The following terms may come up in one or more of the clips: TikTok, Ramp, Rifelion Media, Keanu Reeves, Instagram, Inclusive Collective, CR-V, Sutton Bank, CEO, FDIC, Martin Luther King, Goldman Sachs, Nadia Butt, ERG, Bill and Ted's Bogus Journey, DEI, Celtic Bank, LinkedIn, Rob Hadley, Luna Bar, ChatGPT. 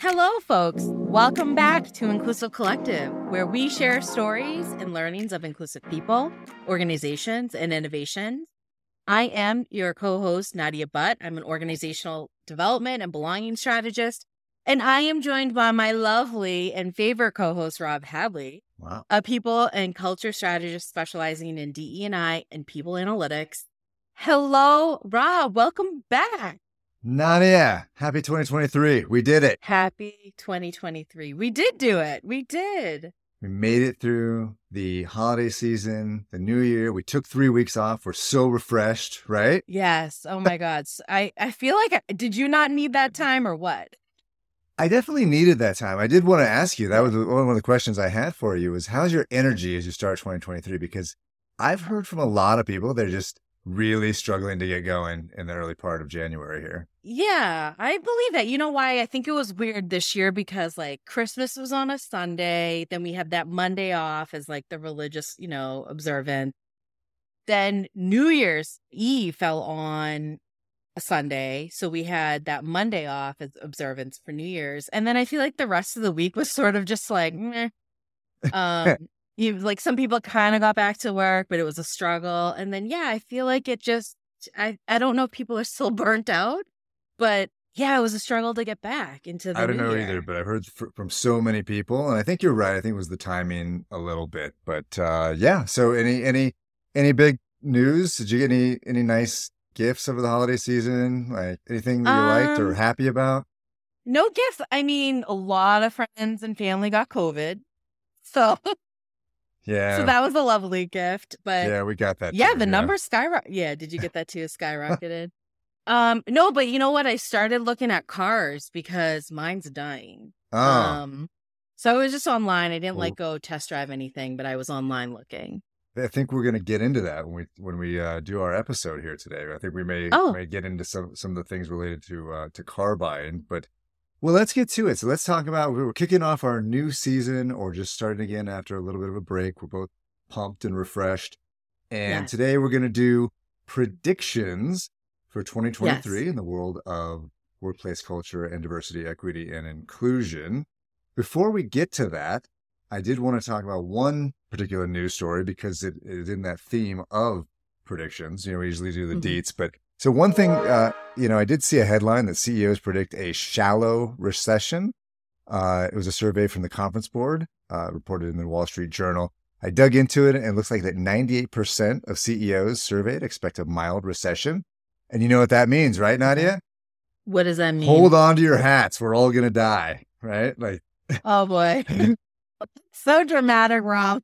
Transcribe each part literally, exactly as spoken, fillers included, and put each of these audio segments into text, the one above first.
Hello, folks. Welcome back to Inclusive Collective, where we share stories and learnings of inclusive people, organizations, and innovations. I am your co-host, Nadia Butt. I'm an organizational development and belonging strategist, and I am joined by my lovely and favorite co-host, Rob Hadley, wow. a people and culture strategist specializing in D E I and people analytics. Hello, Rob. Welcome back. Nadia, happy twenty twenty-three. We did it. Happy twenty twenty-three. We did do it. We did. We made it through the holiday season, the new year. We took three weeks off. We're so refreshed, right? Yes. Oh, my God. I, I feel like, I, did you not need that time or what? I definitely needed that time. I did want to ask you, that was one of the questions I had for you, was how's your energy as you start twenty twenty-three? Because I've heard from a lot of people, they're just really struggling to get going in the early part of January here. Yeah, I believe that. You know why? I think it was weird this year because like Christmas was on a Sunday. Then we had that Monday off as like the religious, you know, observant. Then New Year's Eve fell on a Sunday. So we had that Monday off as observance for New Year's. And then I feel like the rest of the week was sort of just like, meh. Um, You, like some people kind of got back to work, but it was a struggle. And then, yeah, I feel like it just, I, I don't know if people are still burnt out, but yeah, it was a struggle to get back into the I don't know year. Either, but I've heard f- from so many people. And I think you're right. I think it was the timing a little bit, but uh, yeah. So any, any, any big news? Did you get any, any nice gifts over the holiday season? Like anything that you um, liked or happy about? No gifts. I mean, a lot of friends and family got COVID. So yeah. So that was a lovely gift, but yeah, we got that. Yeah, too, the yeah. numbers skyrocketed. Yeah, did you get that too? Skyrocketed. um, no, but you know what? I started looking at cars because mine's dying. Oh. Um, so it was just online. I didn't well, like go test drive anything, but I was online looking. I think we're gonna get into that when we when we uh, do our episode here today. I think we may oh. may get into some some of the things related to uh, to car buying, but. Well, let's get to it. So let's talk about, we're kicking off our new season or just starting again after a little bit of a break. We're both pumped and refreshed. And yes. today we're going to do predictions for twenty twenty-three yes. in the world of workplace culture and diversity, equity, and inclusion. Before we get to that, I did want to talk about one particular news story because it is in that theme of predictions. You know, we usually do the mm-hmm. deets, but... So one thing, uh, you know, I did see a headline that C E Os predict a shallow recession. Uh, it was a survey from the Conference Board, uh, reported in the Wall Street Journal. I dug into it, and it looks like that ninety-eight percent of C E Os surveyed expect a mild recession. And you know what that means, right, Nadia? What does that mean? Hold on to your hats. We're all going to die, right? Like, oh, boy. So dramatic, Rob.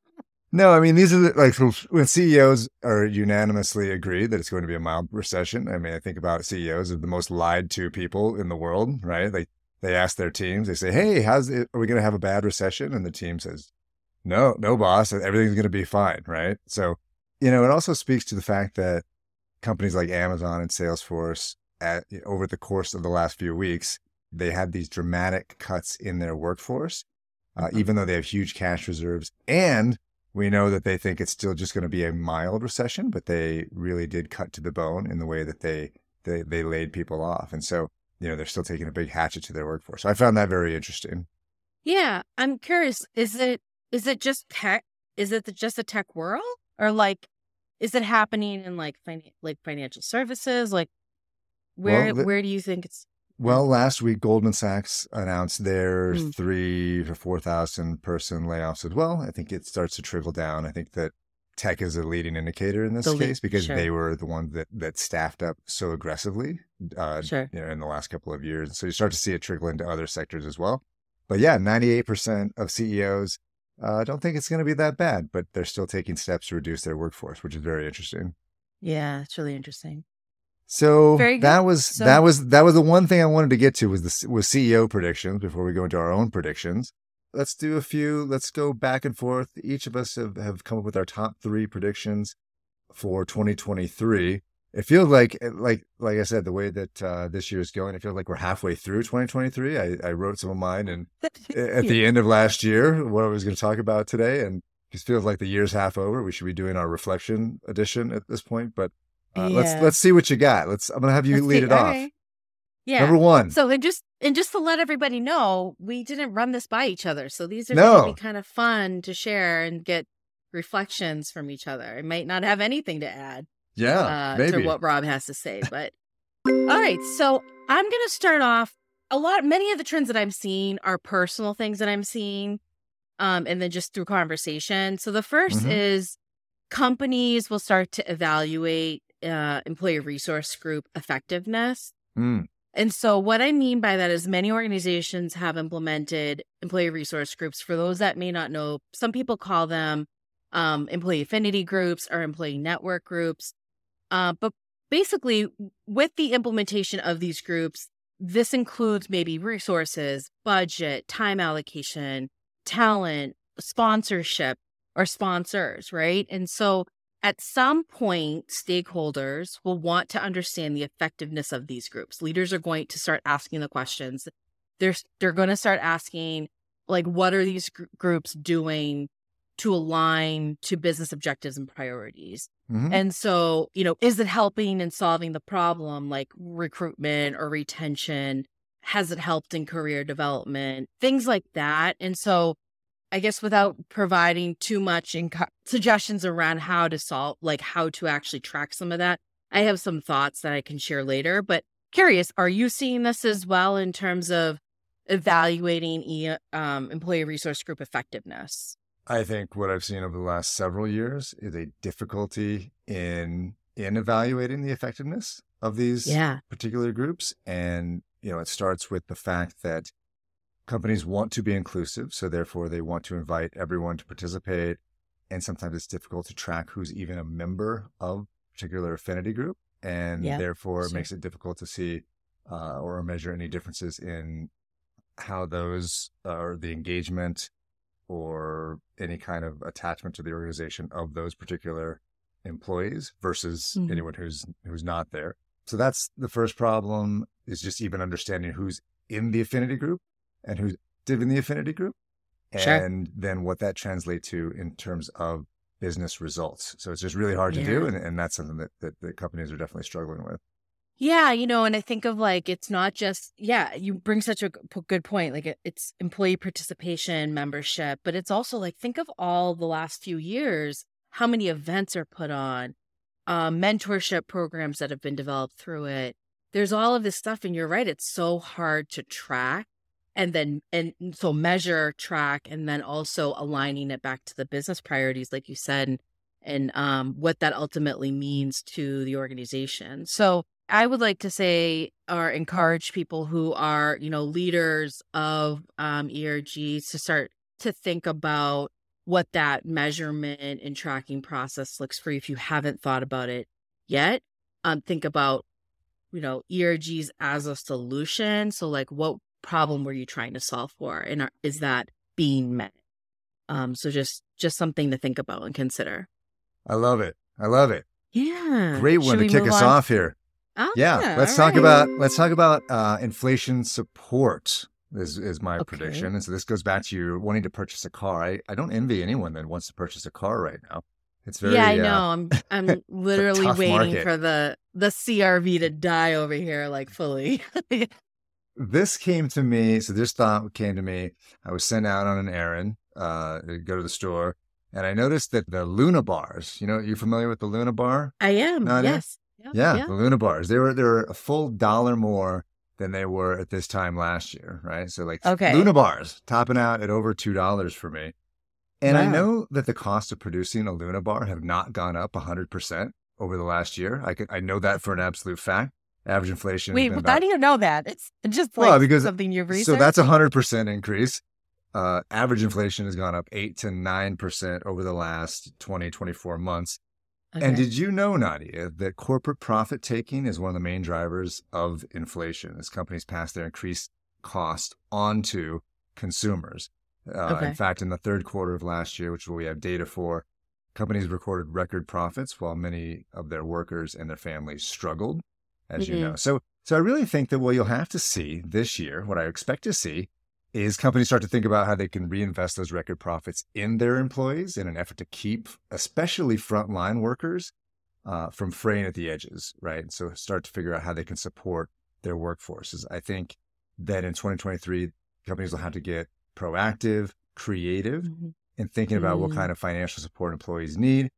No, I mean, these are the, like when C E Os are unanimously agreed that it's going to be a mild recession. I mean, I think about C E Os are the most lied to people in the world, right? They they ask their teams, they say, hey, how's it, are we going to have a bad recession? And the team says, no, no, boss, everything's going to be fine, right? So, you know, it also speaks to the fact that companies like Amazon and Salesforce at, over the course of the last few weeks, they had these dramatic cuts in their workforce, uh, mm-hmm. even though they have huge cash reserves. And we know that they think it's still just going to be a mild recession, but they really did cut to the bone in the way that they, they they laid people off. And so, you know, they're still taking a big hatchet to their workforce. So I found that very interesting. Yeah. I'm curious, is it is it just tech? Is it just the tech world? Or like, Is it happening in like fin- like financial services? Like where well, the, where do you think it's? Well, last week Goldman Sachs announced their mm. three to four thousand person layoffs as well. I think it starts to trickle down. I think that tech is a leading indicator in this the case lead, because sure. they were the ones that, that staffed up so aggressively uh, sure. you know, in the last couple of years. So you start to see it trickle into other sectors as well. But yeah, ninety-eight percent of C E Os uh, don't think it's going to be that bad, but they're still taking steps to reduce their workforce, which is very interesting. Yeah, it's really interesting. So that was so- that was that was the one thing I wanted to get to was the was C E O predictions before we go into our own predictions. Let's do a few. Let's go back and forth. Each of us have, have come up with our top three predictions for twenty twenty-three. It feels like, like, like I said, the way that uh, this year is going, it feels like we're halfway through twenty twenty-three. I, I wrote some of mine, and at the end of last year, what I was going to talk about today, and it feels like the year's half over. We should be doing our reflection edition at this point, but uh, yeah. let's let's see what you got. Let's. I'm gonna have you let's lead see. it All off. Right. Yeah. Number one. So and just and just to let everybody know, we didn't run this by each other. So these are no. going to be kind of fun to share and get reflections from each other. It might not have anything to add. Yeah, uh, maybe. To what Rob has to say. But all right. So I'm going to start off. A lot. Many of the trends that I'm seeing are personal things that I'm seeing. Um, and then just through conversation. So the first mm-hmm. is companies will start to evaluate uh, employee resource group effectiveness. Mm. And so what I mean by that is many organizations have implemented employee resource groups. For those that may not know, some people call them um, employee affinity groups or employee network groups. Uh, but basically, with the implementation of these groups, this includes maybe resources, budget, time allocation, talent, sponsorship, or sponsors, right? And so at some point, stakeholders will want to understand the effectiveness of these groups. Leaders are going to start asking the questions. They're, they're going to start asking, like, what are these gr- groups doing to align to business objectives and priorities? Mm-hmm. And so, you know, is it helping in solving the problem, like recruitment or retention? Has it helped in career development? Things like that. And so, I guess without providing too much in co- suggestions around how to solve, like how to actually track some of that, I have some thoughts that I can share later. But curious, are you seeing this as well in terms of evaluating e- um, employee resource group effectiveness? I think what I've seen over the last several years is a difficulty in in evaluating the effectiveness of these yeah. particular groups, and you know it starts with the fact that companies want to be inclusive, so therefore they want to invite everyone to participate. And sometimes it's difficult to track who's even a member of a particular affinity group, and yeah, therefore sure. it makes it difficult to see uh, or measure any differences in how those uh, or the engagement or any kind of attachment to the organization of those particular employees versus mm-hmm. anyone who's who's not there. So that's the first problem, is just even understanding who's in the affinity group and who's active in the affinity group, and sure. then what that translates to in terms of business results. So it's just really hard to yeah. do, and, and that's something that, that the companies are definitely struggling with. Yeah, you know, and I think of like, it's not just, yeah, you bring such a good point, like it's employee participation, membership, but it's also like, think of all the last few years, how many events are put on, uh, mentorship programs that have been developed through it. There's all of this stuff, and you're right, it's so hard to track. And then, and so measure, track, and then also aligning it back to the business priorities, like you said, and, and um, what that ultimately means to the organization. So I would like to say, or encourage people who are, you know, leaders of um, E R Gs to start to think about what that measurement and tracking process looks for you. If you haven't thought about it yet, um, think about, you know, E R Gs as a solution. So like what problem were you trying to solve for, and are, is that being met? Um, so just just something to think about and consider. I love it. I love it. Yeah, great one to kick us on? off here. Oh, yeah, yeah, let's talk right. about let's talk about uh, inflation support. Is is my okay. prediction, and so this goes back to you wanting to purchase a car. I, I don't envy anyone that wants to purchase a car right now. It's very yeah. I know. Uh, I'm I'm literally waiting market. for the the C R V to die over here, like fully. This came to me. So this thought came to me. I was sent out on an errand, uh, to go to the store, And I noticed that the Luna Bars, you know, you're familiar with the Luna Bar? I am, Nadia? Yes. Yeah, yeah, yeah, the Luna Bars. They were, they were a full dollar more than they were at this time last year, right? So like okay. Luna Bars topping out at over two dollars for me. And wow. I know that the cost of producing a Luna Bar have not gone up one hundred percent over the last year. I could, I know that for an absolute fact. Average inflation. Wait, well, about, I didn't know that. It's just like well, because, something you've researched. So that's a one hundred percent increase. Uh, average inflation has gone up eight to nine percent over the last twenty, twenty-four months. Okay. And did you know, Nadia, that corporate profit taking is one of the main drivers of inflation as companies pass their increased cost onto consumers? Uh, okay. In fact, in the third quarter of last year, which we have data for, companies recorded record profits while many of their workers and their families struggled, as mm-hmm. you know. So, so I really think that what you'll have to see this year, what I expect to see, is companies start to think about how they can reinvest those record profits in their employees in an effort to keep, especially frontline workers, uh, from fraying at the edges, right? And so start to figure out how they can support their workforces. I think that in twenty twenty-three, companies will have to get proactive, creative, mm-hmm. in thinking about mm-hmm. what kind of financial support employees need.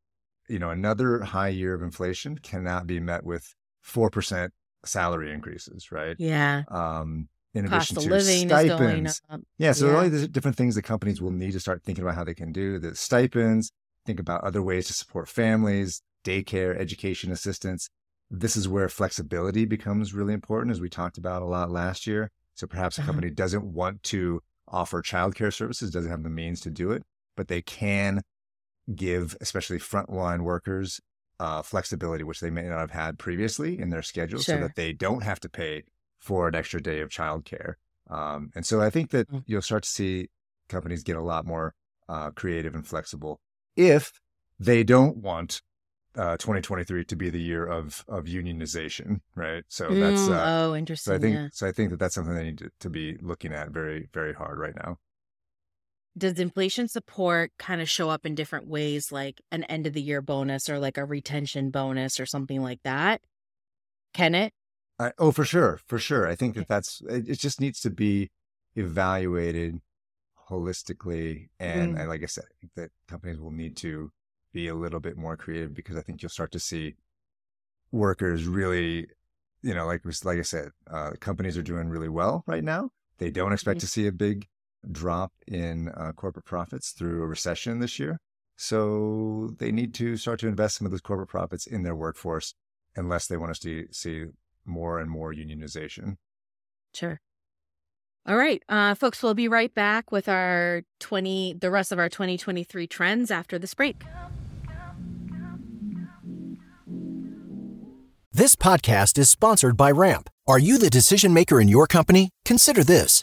You know, another high year of inflation cannot be met with four percent salary increases, right? Yeah. Um, in cost addition to stipends. Yeah, so yeah. there are all these different things that companies will need to start thinking about how they can do. The stipends, think about other ways to support families, daycare, education assistance. This is where flexibility becomes really important, as we talked about a lot last year. So perhaps a company uh-huh. doesn't want to offer childcare services, doesn't have the means to do it, but they can give, especially frontline workers, uh, flexibility, which they may not have had previously in their schedule, sure. so that they don't have to pay for an extra day of childcare. Um, and so I think that you'll start to see companies get a lot more uh, creative and flexible if they don't want uh, twenty twenty-three to be the year of of unionization, right? So mm, that's uh, oh, interesting. So I think yeah. so I think that that's something they need to, to be looking at very, very hard right now. Does inflation support kind of show up in different ways, like an end of the year bonus or like a retention bonus or something like that? Can it? I, oh, for sure. For sure. I think that that's, it, it just needs to be evaluated holistically. And mm. I, like I said, I think that companies will need to be a little bit more creative, because I think you'll start to see workers really, you know, like, like I said, uh, companies are doing really well right now. They don't expect mm. to see a big drop in uh, corporate profits through a recession this year. So they need to start to invest some of those corporate profits in their workforce, unless they want us to see more and more unionization. Sure. All right, uh, folks, we'll be right back with our twenty, the rest of our twenty twenty-three trends after this break. This podcast is sponsored by Ramp. Are you the decision maker in your company? Consider this.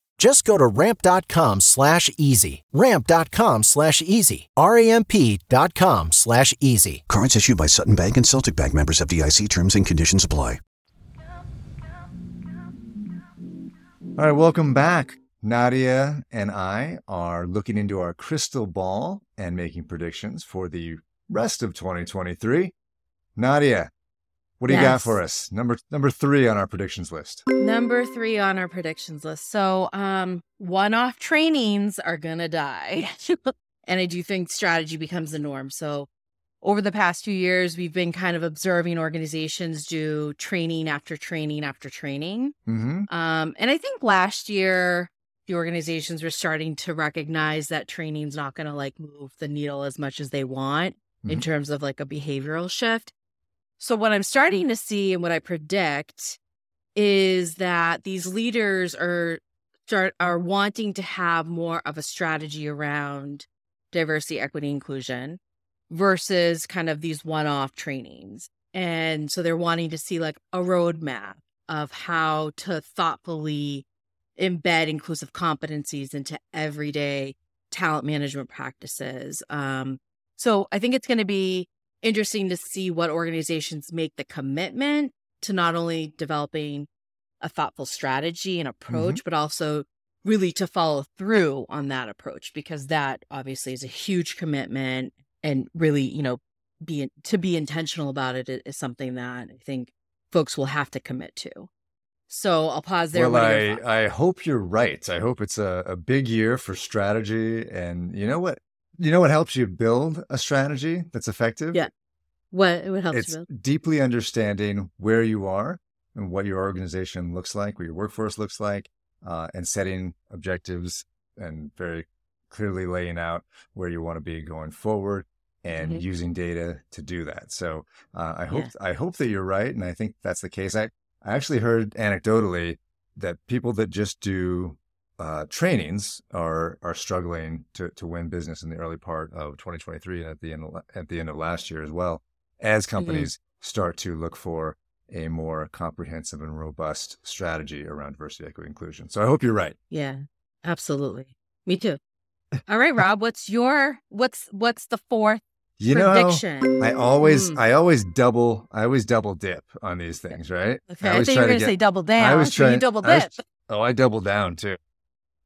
Just go to ramp.com slash easy. Ramp.com slash easy. R-A-M-P.com slash easy. Cards issued by Sutton Bank and Celtic Bank, members F D I C. Terms and conditions apply. All right, welcome back. Nadia and I are looking into our crystal ball and making predictions for the rest of twenty twenty-three. Nadia, what do yes. you got for us? Number number three on our predictions list. Number three on our predictions list. So um, one-off trainings are going to die. And I do think strategy becomes the norm. So over the past few years, we've been kind of observing organizations do training after training after training. Mm-hmm. Um, and I think last year, the organizations were starting to recognize that training's not going to like move the needle as much as they want. Mm-hmm. In terms of like a behavioral shift. So what I'm starting to see and what I predict is that these leaders are start are wanting to have more of a strategy around diversity, equity, inclusion. versus kind of these one-off trainings. And so they're wanting to see like a roadmap of how to thoughtfully embed inclusive competencies into everyday talent management practices. Um, so I think it's going to be interesting to see what organizations make the commitment to not only developing a thoughtful strategy and approach, mm-hmm. but also really to follow through on that approach, because that obviously is a huge commitment. And really, you know, be to be intentional about it is something that I think folks will have to commit to. So I'll pause there. Well, I, I hope you're right. I hope it's a, a big year for strategy. And you know what? You know what helps you build a strategy that's effective? Yeah. What, what helps it's you build? It's deeply understanding where you are and what your organization looks like, what your workforce looks like, uh, and setting objectives and very clearly laying out where you want to be going forward. And mm-hmm. using data to do that. So uh, I hope yeah. I hope that you're right, and I think that's the case. I, I actually heard anecdotally that people that just do uh, trainings are are struggling to to win business in the early part of twenty twenty-three and at the end of, at the end of last year as well, as companies mm-hmm. start to look for a more comprehensive and robust strategy around diversity, equity, inclusion. So I hope you're right. Yeah, absolutely. Me too. All right, Rob. What's your what's what's the fourth? You prediction. know, I always, mm. I always double, I always double dip on these things, right? Okay, I, I think you were going to say double down. I was trying to double dip. I was, oh, I double down too.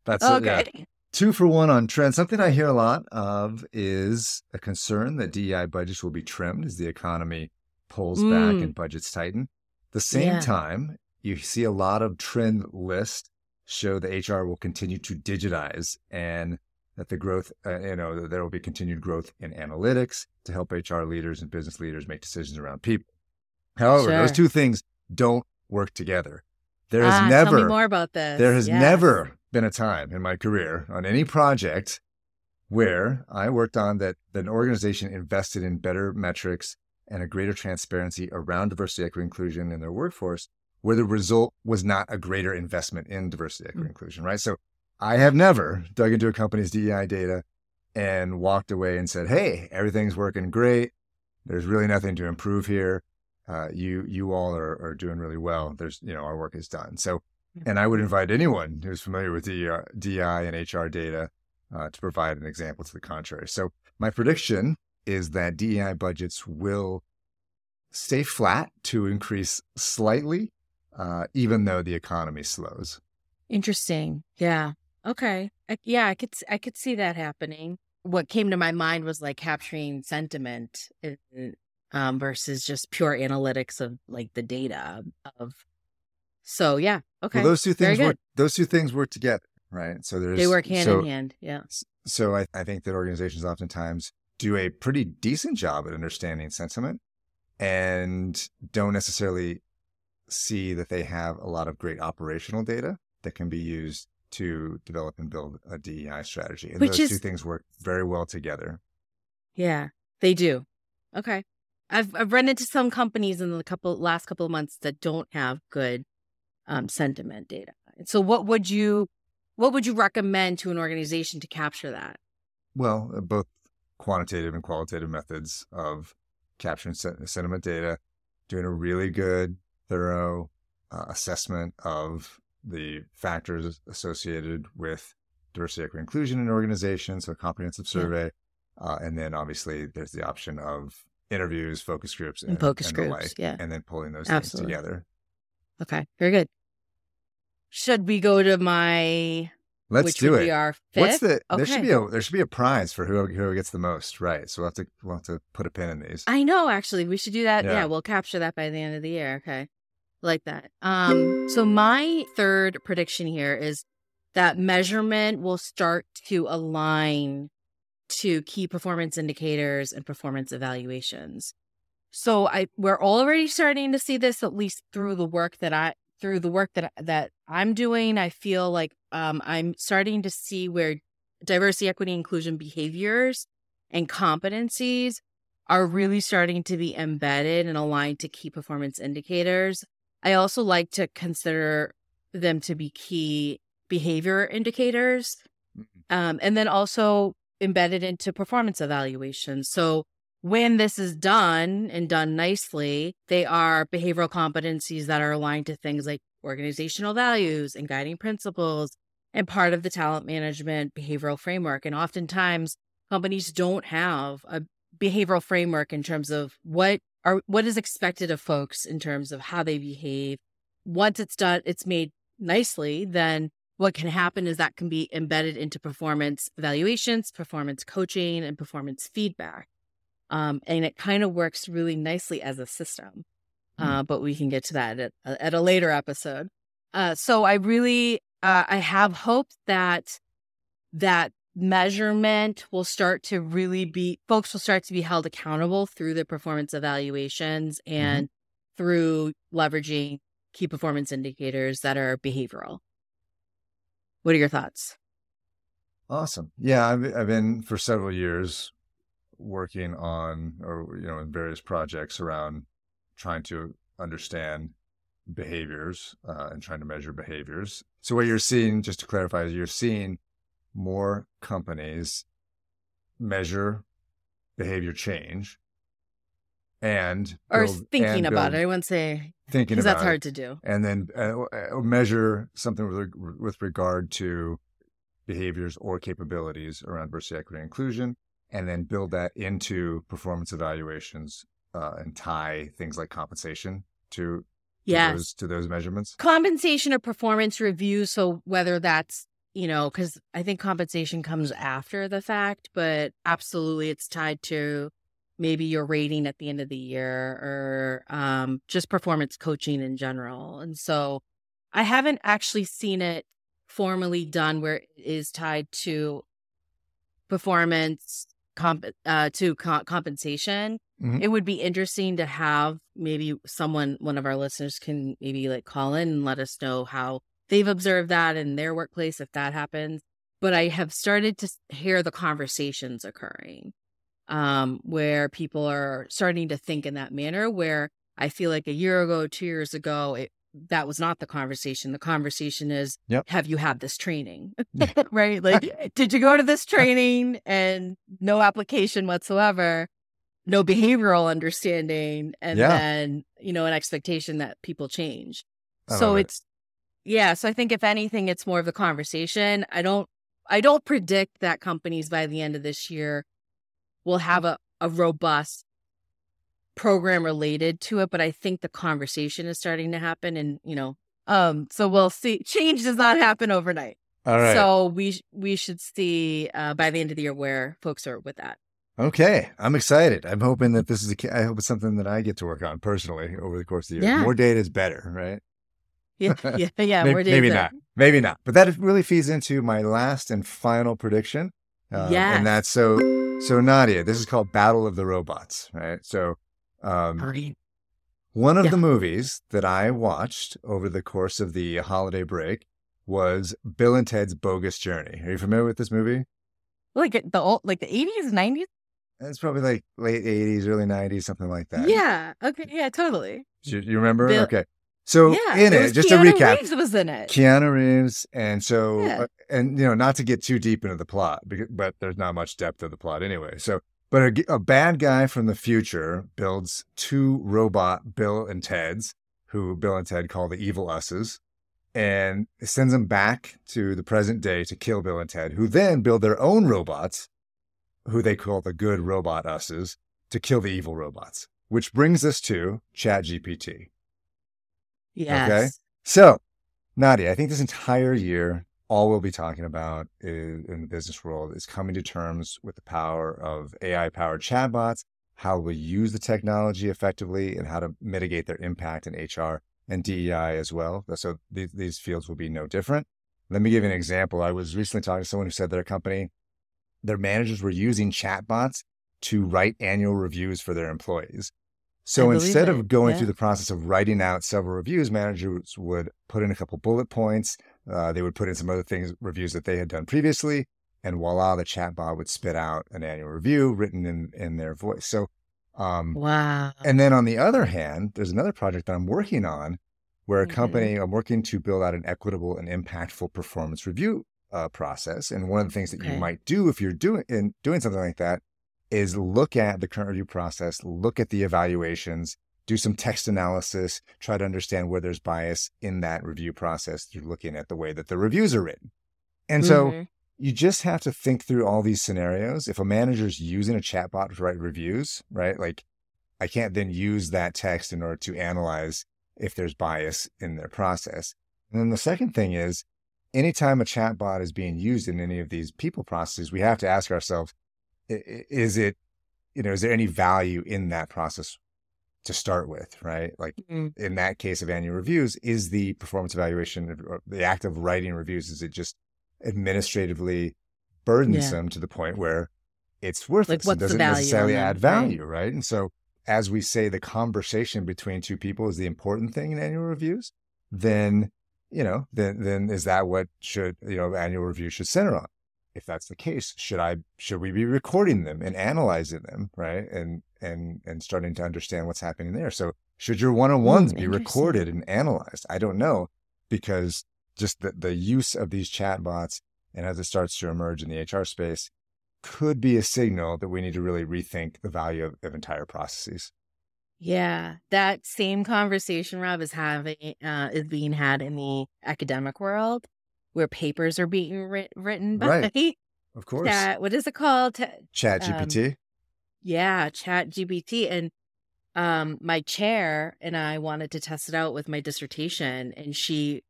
That's okay. A, yeah. Two for one on trend. Something I hear a lot of is a concern that D E I budgets will be trimmed as the economy pulls mm. back and budgets tighten. The same yeah. time, you see a lot of trend lists show that H R will continue to digitize and that the growth, uh, you know, there will be continued growth in analytics to help H R leaders and business leaders make decisions around people. However, sure. those two things don't work together. There ah, has never, tell me more about this. There has yes. never been a time in my career on any project where I worked on that, that an organization invested in better metrics and a greater transparency around diversity, equity, inclusion in their workforce, where the result was not a greater investment in diversity, equity, mm-hmm. inclusion, right? So I have never dug into a company's D E I data and walked away and said, hey, everything's working great. There's really nothing to improve here. Uh, you you all are, are doing really well. There's, you know, our work is done. So, and I would invite anyone who's familiar with D E I and H R data uh, to provide an example to the contrary. So my prediction is that D E I budgets will stay flat to increase slightly, uh, even though the economy slows. Interesting. Yeah. Okay. I, yeah, I could I could see that happening. What came to my mind was like capturing sentiment in, um, versus just pure analytics of like the data of. So yeah. Okay. Well, those two things work. Those two things work together, right? So there's they work hand so, in hand. Yeah. So I I think that organizations oftentimes do a pretty decent job at understanding sentiment, and don't necessarily see that they have a lot of great operational data that can be used to develop and build a D E I strategy. And Which those is, two things work very well together. Yeah, they do. Okay. I've I've run into some companies in the couple last couple of months that don't have good um, sentiment data. And so what would you what would you recommend to an organization to capture that? Well, both quantitative and qualitative methods of capturing sentiment data, doing a really good, thorough uh, assessment of the factors associated with diversity, equity, inclusion in organizations, so a comprehensive survey. Yeah. Uh, and then obviously there's the option of interviews, focus groups, and, and focus and groups, the like, yeah. and then pulling those Absolutely. things together. Okay, very good. Should we go to my? Let's which do would it. Be our fifth? What's the? Okay. There should be a there should be a prize for whoever who gets the most, right? So we'll have to we'll have to put a pin in these. I know. Actually, we should do that. Yeah, yeah we'll capture that by the end of the year. Okay. Like that. Um, so my third prediction here is that measurement will start to align to key performance indicators and performance evaluations. So I we're already starting to see this, at least through the work that I through the work that that I'm doing. I feel like um, I'm starting to see where diversity, equity, inclusion behaviors and competencies are really starting to be embedded and aligned to key performance indicators. I also like to consider them to be key behavior indicators, um, and then also embedded into performance evaluations. So when this is done and done nicely, they are behavioral competencies that are aligned to things like organizational values and guiding principles and part of the talent management behavioral framework. And oftentimes companies don't have a behavioral framework in terms of what are what is expected of folks in terms of how they behave. Once it's done, it's made nicely, then what can happen is that can be embedded into performance evaluations, performance coaching, and performance feedback. Um, and it kind of works really nicely as a system. Uh, mm. But we can get to that at, at a later episode. Uh, so I really, uh, I have hope that that measurement will start to really be, folks will start to be held accountable through their performance evaluations and mm-hmm. through leveraging key performance indicators that are behavioral. What are your thoughts? Awesome. Yeah, I've, I've been for several years working on, or, you know, in various projects around trying to understand behaviors uh, and trying to measure behaviors. So what you're seeing, just to clarify, is you're seeing more companies measure behavior change and or build, thinking and about build, it. I wouldn't say thinking about it, because that's hard to do. And then uh, measure something with, with regard to behaviors or capabilities around diversity, equity, and inclusion, and then build that into performance evaluations uh, and tie things like compensation to, to yes. those to those measurements. Compensation or performance review. So whether that's, you know, because I think compensation comes after the fact, but absolutely it's tied to maybe your rating at the end of the year or um, just performance coaching in general. And so I haven't actually seen it formally done where it is tied to performance comp- uh, to co- compensation. Mm-hmm. It would be interesting to have maybe someone, one of our listeners can maybe like call in and let us know how they've observed that in their workplace if that happens. But I have started to hear the conversations occurring um, where people are starting to think in that manner, where I feel like a year ago, two years ago, it, that was not the conversation. The conversation is, yep. Have you had this training? Right? Like, did you go to this training and no application whatsoever, no behavioral understanding, and yeah. then, you know, an expectation that people change. I so it's, it. Yeah, so I think if anything, it's more of the conversation. I don't, I don't predict that companies by the end of this year will have a, a robust program related to it, but I think the conversation is starting to happen, and you know, um, so we'll see. Change does not happen overnight. All right. So we we should see uh, by the end of the year where folks are with that. Okay, I'm excited. I'm hoping that this is a, I hope it's something that I get to work on personally over the course of the year. Yeah. More data is better, right? Yeah, yeah, yeah. maybe maybe not. Maybe not. But that really feeds into my last and final prediction. Um, yeah. And that's so, so Nadia, this is called Battle of the Robots, right? So um, one of yeah. the movies that I watched over the course of the holiday break was Bill and Ted's Bogus Journey. Are you familiar with this movie? Like the old, like the eighties, nineties? It's probably like late eighties, early nineties, something like that. Yeah. Okay. Yeah, totally. You, you remember? Bill- okay. So yeah, in it, it just Keanu to recap, Reeves was in it. Keanu Reeves, and so yeah. uh, and you know, not to get too deep into the plot, because, but there's not much depth of the plot anyway. So, but a, a bad guy from the future builds two robot Bill and Teds, who Bill and Ted call the evil usses, and sends them back to the present day to kill Bill and Ted, who then build their own robots, who they call the good robot usses, to kill the evil robots. Which brings us to ChatGPT. Yes. Okay. So, Nadia, I think this entire year, all we'll be talking about is, in the business world is coming to terms with the power of A I-powered chatbots, how we use the technology effectively, and how to mitigate their impact in H R and D E I as well. So these, these fields will be no different. Let me give you an example. I was recently talking to someone who said their company, their managers were using chatbots to write annual reviews for their employees. So instead of going yeah. through the process of writing out several reviews, managers would put in a couple bullet points. Uh, they would put in some other things, reviews that they had done previously. And voila, the chatbot would spit out an annual review written in, in their voice. So, um, wow. And then on the other hand, there's another project that I'm working on where a company, mm-hmm. I'm working to build out an equitable and impactful performance review uh, process. And one of the things that okay. you might do if you're doing, in, doing something like that is look at the current review process, look at the evaluations, do some text analysis, try to understand where there's bias in that review process through looking at the way that the reviews are written. And mm-hmm. so you just have to think through all these scenarios. If a manager's using a chatbot to write reviews, right? Like I can't then use that text in order to analyze if there's bias in their process. And then the second thing is, anytime a chatbot is being used in any of these people processes, we have to ask ourselves, is it, you know, is there any value in that process to start with, right? Like mm-hmm. in that case of annual reviews, is the performance evaluation, or the act of writing reviews, is it just administratively burdensome yeah. to the point where it's worthless? Like, it doesn't necessarily that, add value, right? right? And so as we say, the conversation between two people is the important thing in annual reviews, then, you know, then, then is that what should, you know, annual review should center on? If that's the case, should I, should we be recording them and analyzing them, right? And, and, and starting to understand what's happening there. So should your one-on-ones mm, be recorded and analyzed? I don't know, because just the, the use of these chatbots, and as it starts to emerge in the H R space, could be a signal that we need to really rethink the value of, of entire processes. Yeah, that same conversation, Rob, is having uh, is being had in the academic world, where papers are being writ- written by, right. of course. Chat, what is it called? T- ChatGPT. Um, yeah, ChatGPT. And um, my chair and I wanted to test it out with my dissertation, and she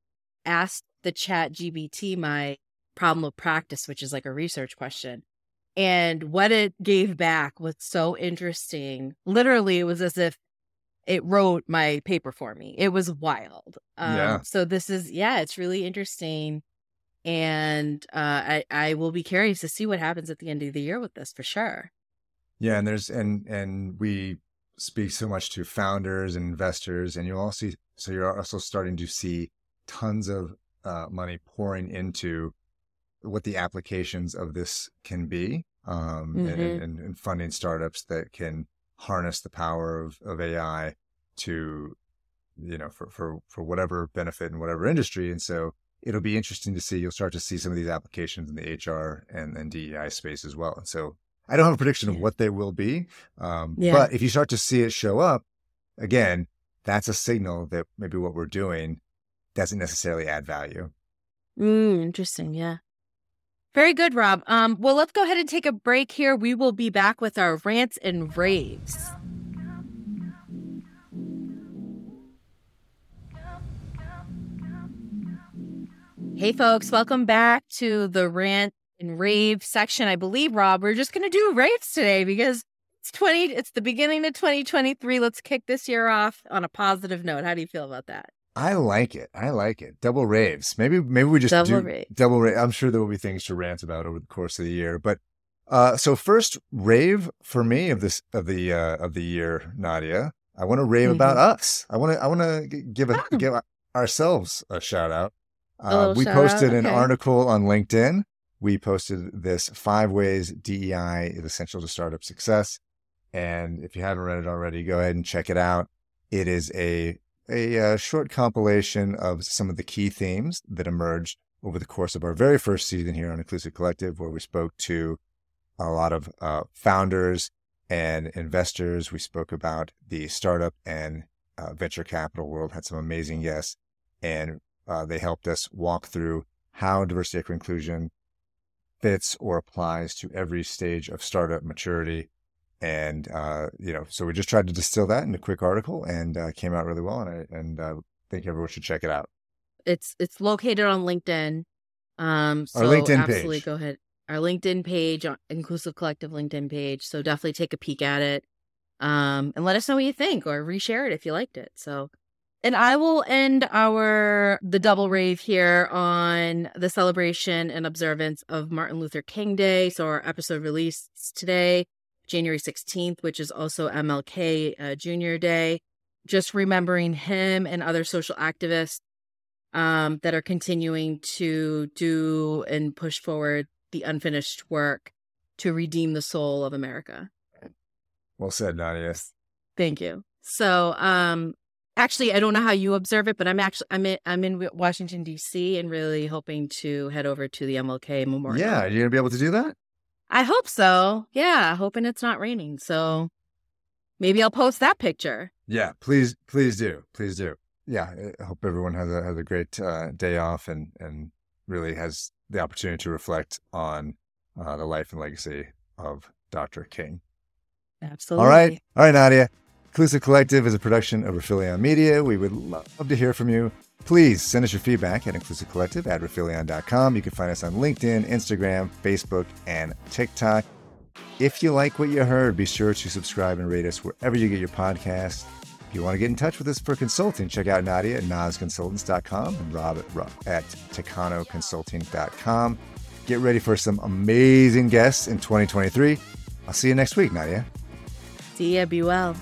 asked the ChatGPT my problem of practice, which is like a research question. And what it gave back was so interesting. Literally, it was as if it wrote my paper for me. It was wild. Um, yeah. So this is, yeah, it's really interesting. And uh, I, I will be curious to see what happens at the end of the year with this for sure. Yeah, and there's and and we speak so much to founders and investors, and you all see. So you're also starting to see tons of uh, money pouring into what the applications of this can be, um, mm-hmm. and, and, and funding startups that can harness the power of, of A I to, you know, for for for whatever benefit in whatever industry. And so it'll be interesting to see. You'll start to see some of these applications in the H R and, and D E I space as well. And so I don't have a prediction of what they will be, um, yeah. but if you start to see it show up, again, that's a signal that maybe what we're doing doesn't necessarily add value. Mm, interesting. Yeah. Very good, Rob. Um, well, let's go ahead and take a break here. We will be back with our rants and raves. Hey, folks, welcome back to the rant and rave section. I believe, Rob, we're just going to do raves today because it's twenty. It's the beginning of twenty twenty-three. Let's kick this year off on a positive note. How do you feel about that? I like it. I like it. Double raves. Maybe maybe we just double do rave. double rave. I'm sure there will be things to rant about over the course of the year. But uh, so first rave for me of this of the uh, of the year, Nadia. I want to rave mm-hmm. about us. I want to I want to give a oh. give ourselves a shout out. Uh, we posted an okay. article on LinkedIn. We posted this five ways D E I is essential to startup success. And if you haven't read it already, go ahead and check it out. It is a, a uh, short compilation of some of the key themes that emerged over the course of our very first season here on Inclusive Collective, where we spoke to a lot of uh, founders and investors. We spoke about the startup and uh, venture capital world, had some amazing guests, and Uh, they helped us walk through how diversity, equity, inclusion fits or applies to every stage of startup maturity. And, uh, you know, so we just tried to distill that in a quick article, and uh, came out really well. And I and, uh, think everyone should check it out. It's it's located on LinkedIn. Um, so Our LinkedIn absolutely page. Go ahead. Our LinkedIn page, Inclusive Collective LinkedIn page. So definitely take a peek at it, um, and let us know what you think, or reshare it if you liked it. So. And I will end our the double rave here on the celebration and observance of Martin Luther King Day. So our episode released today, January sixteenth, which is also M L K uh, Junior Day. Just remembering him and other social activists um, that are continuing to do and push forward the unfinished work to redeem the soul of America. Well said, Nadia. Thank you. So... um. Actually, I don't know how you observe it, but I'm actually I'm in I'm in Washington D C and really hoping to head over to the M L K Memorial. Yeah, you're gonna be able to do that? I hope so. Yeah, hoping it's not raining. So maybe I'll post that picture. Yeah, please, please do. Please do. Yeah, I hope everyone has a, has a great uh, day off and, and really has the opportunity to reflect on uh, the life and legacy of Doctor King. Absolutely. All right. All right, Nadia. Inclusive Collective is a production of Rifelion Media. We would love to hear from you. Please send us your feedback at inclusive collective at rifelion dot com. You can find us on LinkedIn, Instagram, Facebook, and TikTok. If you like what you heard, be sure to subscribe and rate us wherever you get your podcasts. If you want to get in touch with us for consulting, check out Nadia at nas consultants dot com and Rob at, Rob at tecano consulting dot com. Get ready for some amazing guests in twenty twenty-three. I'll see you next week, Nadia. See ya. Be well.